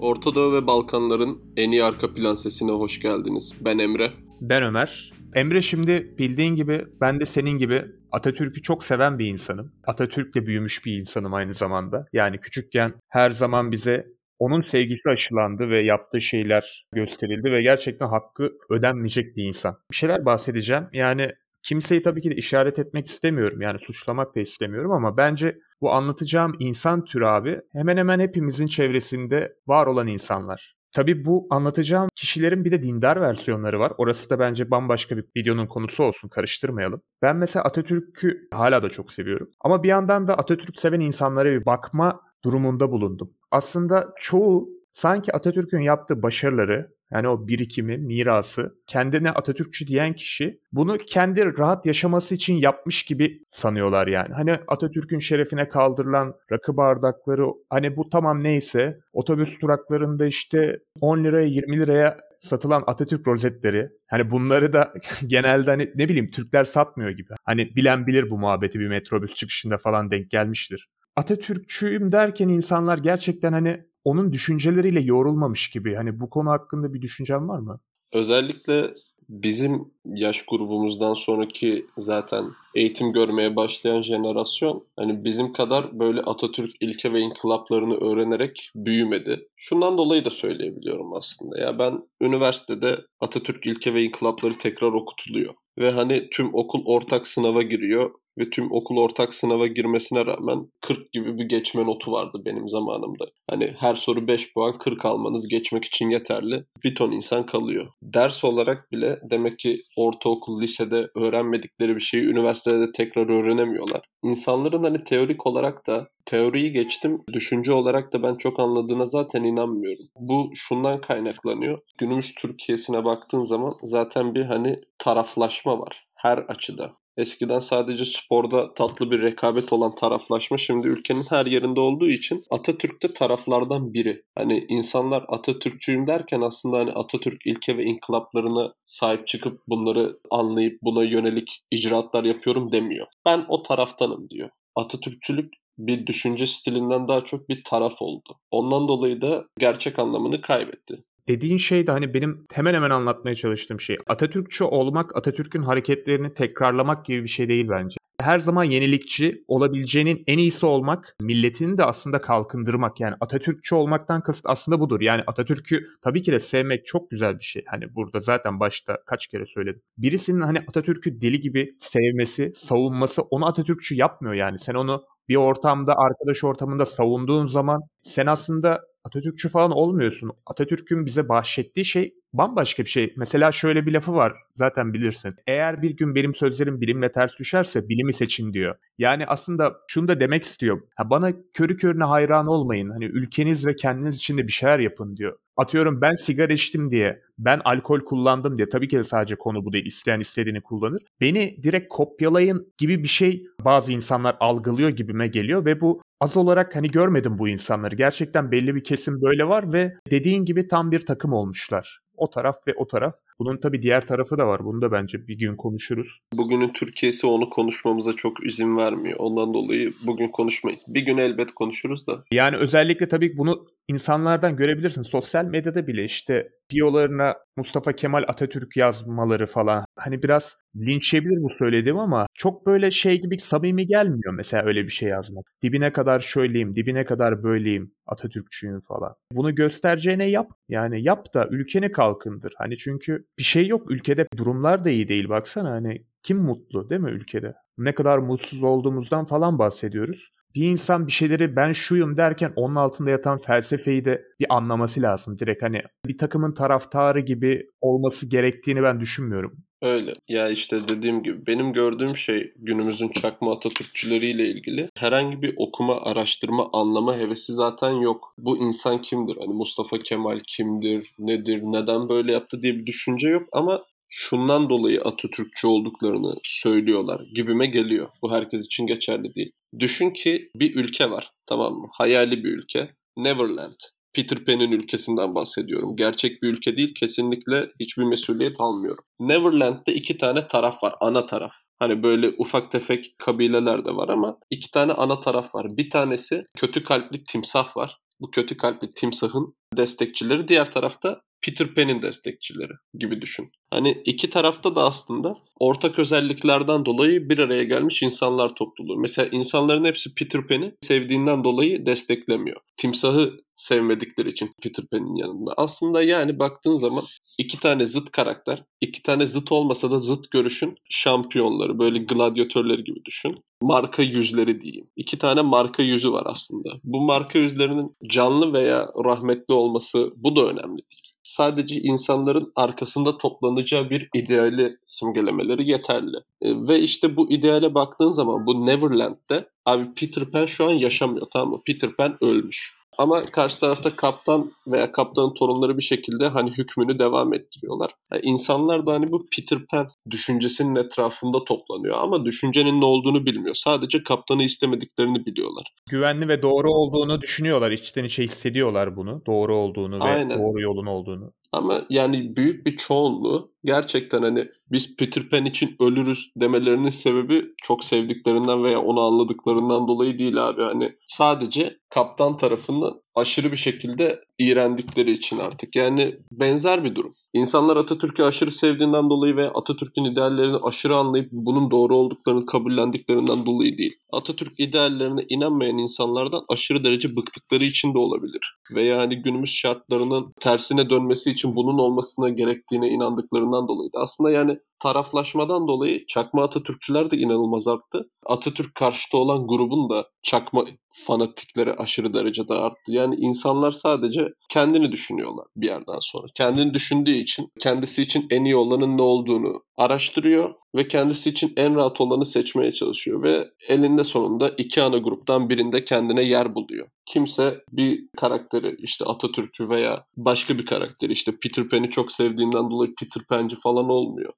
Orta Doğu ve Balkanların en iyi arka plan sesine hoş geldiniz. Ben Emre. Ben Ömer. Emre, şimdi bildiğin gibi ben de senin gibi Atatürk'ü çok seven bir insanım. Atatürk'le büyümüş bir insanım aynı zamanda. Yani küçükken her zaman bize onun sevgisi aşılandı ve yaptığı şeyler gösterildi ve gerçekten hakkı ödenmeyecek bir insan. Bir şeyler bahsedeceğim. Yani kimseyi tabii ki de işaret etmek istemiyorum. Yani suçlamak da istemiyorum ama bence bu anlatacağım insan türü abi hemen hemen hepimizin çevresinde var olan insanlar. Tabii bu anlatacağım kişilerin bir de dindar versiyonları var. Orası da bence bambaşka bir videonun konusu olsun, karıştırmayalım. Ben mesela Atatürk'ü hala da çok seviyorum. Ama bir yandan da Atatürk seven insanlara bir bakma durumunda bulundum. Aslında çoğu sanki Atatürk'ün yaptığı başarıları, yani o birikimi, mirası, kendine Atatürkçü diyen kişi bunu kendi rahat yaşaması için yapmış gibi sanıyorlar yani. Hani Atatürk'ün şerefine kaldırılan rakı bardakları, hani bu tamam neyse, otobüs duraklarında işte 10 liraya 20 liraya satılan Atatürk rozetleri, hani bunları da genelde hani ne bileyim Türkler satmıyor gibi. Hani bilen bilir bu muhabbeti, bir metrobüs çıkışında falan denk gelmiştir. Atatürkçüyüm derken insanlar gerçekten hani onun düşünceleriyle yoğrulmamış gibi. Hani bu konu hakkında bir düşüncen var mı? Özellikle bizim yaş grubumuzdan sonraki zaten eğitim görmeye başlayan jenerasyon hani bizim kadar böyle Atatürk ilke ve inkılaplarını öğrenerek büyümedi. Şundan dolayı da söyleyebiliyorum aslında. Ya ben üniversitede Atatürk ilke ve inkılapları tekrar okutuluyor. Ve hani tüm okul ortak sınava giriyor. Ve tüm okul ortak sınava girmesine rağmen 40 gibi bir geçme notu vardı benim zamanımda. Hani her soru 5 puan, 40 almanız geçmek için yeterli. Bir ton insan kalıyor. Ders olarak bile demek ki ortaokul, lisede öğrenmedikleri bir şeyi üniversitede de tekrar öğrenemiyorlar. İnsanların hani teorik olarak da, teoriyi geçtim, düşünce olarak da ben çok anladığına zaten inanmıyorum. Bu şundan kaynaklanıyor. Günümüz Türkiye'sine baktığın zaman zaten bir hani taraflaşma var her açıda. Eskiden sadece sporda tatlı bir rekabet olan taraflaşma şimdi ülkenin her yerinde olduğu için Atatürk de taraflardan biri. Hani insanlar Atatürkçüyüm derken aslında hani Atatürk ilke ve inkılaplarına sahip çıkıp bunları anlayıp buna yönelik icraatlar yapıyorum demiyor. Ben o taraftanım diyor. Atatürkçülük bir düşünce stilinden daha çok bir taraf oldu. Ondan dolayı da gerçek anlamını kaybetti. Dediğin şey de hani benim hemen hemen anlatmaya çalıştığım şey. Atatürkçü olmak, Atatürk'ün hareketlerini tekrarlamak gibi bir şey değil bence. Her zaman yenilikçi, olabileceğinin en iyisi olmak, milletini de aslında kalkındırmak. Yani Atatürkçü olmaktan kasıt aslında budur. Yani Atatürk'ü tabii ki de sevmek çok güzel bir şey. Hani burada zaten başta kaç kere söyledim. Birisinin hani Atatürk'ü deli gibi sevmesi, savunması onu Atatürkçü yapmıyor yani. Sen onu bir ortamda, arkadaş ortamında savunduğun zaman sen aslında Atatürkçü falan olmuyorsun. Atatürk'ün bize bahşettiği şey bambaşka bir şey. Mesela şöyle bir lafı var, zaten bilirsin. Eğer bir gün benim sözlerim bilimle ters düşerse bilimi seçin diyor. Yani aslında şunu da demek istiyor. Bana körü körüne hayran olmayın. Hani ülkeniz ve kendiniz için de bir şeyler yapın diyor. Atıyorum ben sigara içtim diye, ben alkol kullandım diye. Tabii ki de sadece konu bu değil. İsteyen istediğini kullanır. Beni direkt kopyalayın gibi bir şey bazı insanlar algılıyor gibime geliyor ve bu az olarak hani görmedim bu insanları. Gerçekten belli bir kesim böyle var ve dediğin gibi tam bir takım olmuşlar. O taraf ve o taraf. Bunun tabii diğer tarafı da var. Bunu da bence bir gün konuşuruz. Bugünün Türkiye'si onu konuşmamıza çok izin vermiyor. Ondan dolayı bugün konuşmayız. Bir gün elbet konuşuruz da. Yani özellikle tabii bunu insanlardan görebilirsin. Sosyal medyada bile işte biyolarına Mustafa Kemal Atatürk yazmaları falan. Hani biraz linçleyebilir bu söylediğim ama çok böyle şey gibi samimi gelmiyor mesela öyle bir şey yazmak. Dibine kadar şöyleyim, dibine kadar böyleyim, Atatürkçüyüm falan. Bunu göstereceğine yap. Yani yap da ülkeni kalkındır. Hani çünkü bir şey yok. Ülkede durumlar da iyi değil. Baksana hani kim mutlu değil mi ülkede? Ne kadar mutsuz olduğumuzdan falan bahsediyoruz. Bir insan bir şeyleri ben şuyum derken onun altında yatan felsefeyi de bir anlaması lazım. Direkt hani bir takımın taraftarı gibi olması gerektiğini ben düşünmüyorum. Öyle. Ya işte dediğim gibi benim gördüğüm şey günümüzün çakma Atatürkçüleriyle ilgili herhangi bir okuma, araştırma, anlama hevesi zaten yok. Bu insan kimdir? Hani Mustafa Kemal kimdir? Nedir? Neden böyle yaptı diye bir düşünce yok ama şundan dolayı Atatürkçü olduklarını söylüyorlar gibime geliyor. Bu herkes için geçerli değil. Düşün ki bir ülke var, tamam mı? Hayali bir ülke. Neverland. Peter Pan'in ülkesinden bahsediyorum. Gerçek bir ülke değil, kesinlikle hiçbir mesuliyet almıyorum. Neverland'de 2 tane taraf var, ana taraf. Hani böyle ufak tefek kabileler de var ama 2 tane ana taraf var. Bir tanesi kötü kalpli timsah var. Bu kötü kalpli timsahın destekçileri, diğer tarafta Peter Pan'in destekçileri gibi düşün. Hani iki tarafta da aslında ortak özelliklerden dolayı bir araya gelmiş insanlar topluluğu. Mesela insanların hepsi Peter Pan'i sevdiğinden dolayı desteklemiyor. Timsahı sevmedikleri için Peter Pan'in yanında. Aslında yani baktığın zaman iki tane zıt karakter, iki tane zıt olmasa da zıt görüşün şampiyonları, böyle gladyatörleri gibi düşün. Marka yüzleri diyeyim. İki tane marka yüzü var aslında. Bu marka yüzlerinin canlı veya rahmetli olması, bu da önemli değil. Sadece insanların arkasında toplanacağı bir ideali simgelemeleri yeterli. Ve işte bu ideale baktığın zaman bu Neverland'de abi Peter Pan şu an yaşamıyor, tamam mı? Peter Pan ölmüş. Ama karşı tarafta kaptan veya kaptanın torunları bir şekilde hani hükmünü devam ettiriyorlar. Yani insanlar da hani bu Peter Pan düşüncesinin etrafında toplanıyor ama düşüncenin ne olduğunu bilmiyor. Sadece kaptanı istemediklerini biliyorlar. Güvenli ve doğru olduğunu düşünüyorlar. İçten içe hissediyorlar bunu. Doğru olduğunu ve aynen, doğru yolun olduğunu. Ama yani büyük bir çoğunluğu gerçekten hani biz Peter Pan için ölürüz demelerinin sebebi çok sevdiklerinden veya onu anladıklarından dolayı değil abi. Hani sadece kaptan tarafından aşırı bir şekilde iğrendikleri için artık. Yani benzer bir durum. İnsanlar Atatürk'ü aşırı sevdiğinden dolayı ve Atatürk'ün ideallerini aşırı anlayıp bunun doğru olduklarını kabullendiklerinden dolayı değil. Atatürk ideallerine inanmayan insanlardan aşırı derece bıktıkları için de olabilir. Ve yani günümüz şartlarının tersine dönmesi için bunun olmasına gerektiğine inandıklarından dolayı da. Aslında yani taraflaşmadan dolayı çakma Atatürkçüler de inanılmaz arttı. Atatürk karşıtı olan grubun da çakma fanatikleri aşırı derecede arttı. Yani insanlar sadece kendini düşünüyorlar bir yerden sonra. Kendini düşündüğü için kendisi için en iyi olanın ne olduğunu araştırıyor ve kendisi için en rahat olanı seçmeye çalışıyor ve elinde sonunda iki ana gruptan birinde kendine yer buluyor. Kimse bir karakteri işte Atatürk'ü veya başka bir karakteri işte Peter Pan'i çok sevdiğinden dolayı Peter Pan'ci falan olmuyor.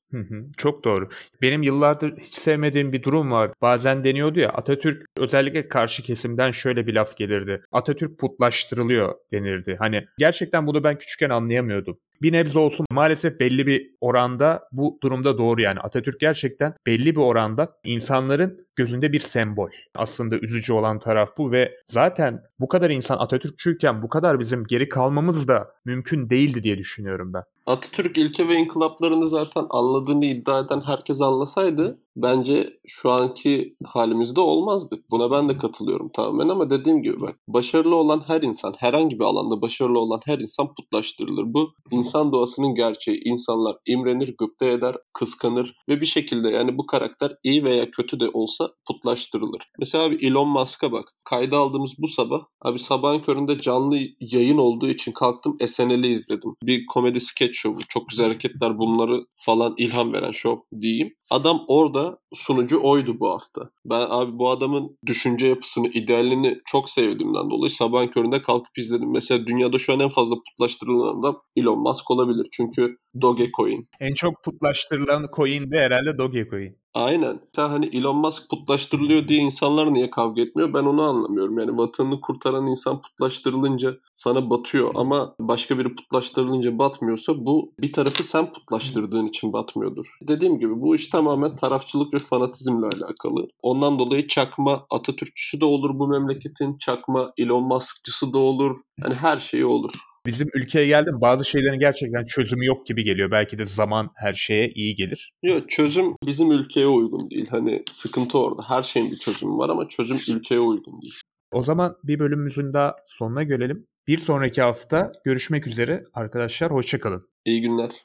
Çok doğru. Benim yıllardır hiç sevmediğim bir durum vardı. Bazen deniyordu ya, Atatürk özellikle karşı kesimden şöyle bir laf gelirdi. Atatürk putlaştırılıyor denirdi. Hani gerçekten bunu ben küçükken anlayamıyordum. Bir nebze olsun maalesef belli bir oranda bu durumda doğru yani. Atatürk gerçekten belli bir oranda insanların gözünde bir sembol. Aslında üzücü olan taraf bu ve zaten bu kadar insan Atatürkçüyken bu kadar bizim geri kalmamız da mümkün değildi diye düşünüyorum ben. Atatürk ilke ve inkılaplarını zaten anladığını iddia eden herkes anlasaydı bence şu anki halimizde olmazdık. Buna ben de katılıyorum tamamen ama dediğim gibi bak, başarılı olan her insan, herhangi bir alanda başarılı olan her insan putlaştırılır. Bu insan doğasının gerçeği. İnsanlar imrenir, gıpta eder, kıskanır ve bir şekilde yani bu karakter iyi veya kötü de olsa putlaştırılır. Mesela abi Elon Musk'a bak. Kayda aldığımız bu sabah, abi sabahın köründe canlı yayın olduğu için kalktım SNL'i izledim. Bir komedi skeç şovu, çok güzel hareketler, bunları falan ilham veren şov diyeyim. Adam orada sunucu oydu bu hafta. Ben abi bu adamın düşünce yapısını, idealini çok sevdiğimden dolayı sabahın köründe kalkıp izledim. Mesela dünyada şu an en fazla putlaştırılan adam Elon Musk olabilir. Çünkü Dogecoin. En çok putlaştırılan coin de herhalde Dogecoin. Aynen. Sen hani Elon Musk putlaştırılıyor diye insanlar niye kavga etmiyor? Ben onu anlamıyorum. Yani vatanını kurtaran insan putlaştırılınca sana batıyor ama başka biri putlaştırılınca batmıyorsa bu bir tarafı sen putlaştırdığın için batmıyordur. Dediğim gibi bu iş tamamen tarafçılık ve fanatizmle alakalı. Ondan dolayı çakma Atatürkçüsü de olur bu memleketin, çakma Elon Musk'cısı da olur. Yani her şeyi olur. Bizim ülkeye geldim, bazı şeylerin gerçekten çözümü yok gibi geliyor. Belki de zaman her şeye iyi gelir. Yok, çözüm bizim ülkeye uygun değil. Hani sıkıntı orada. Her şeyin bir çözümü var ama çözüm ülkeye uygun değil. O zaman bir bölümümüzün daha sonuna gelelim. Bir sonraki hafta görüşmek üzere arkadaşlar. Hoşça kalın. İyi günler.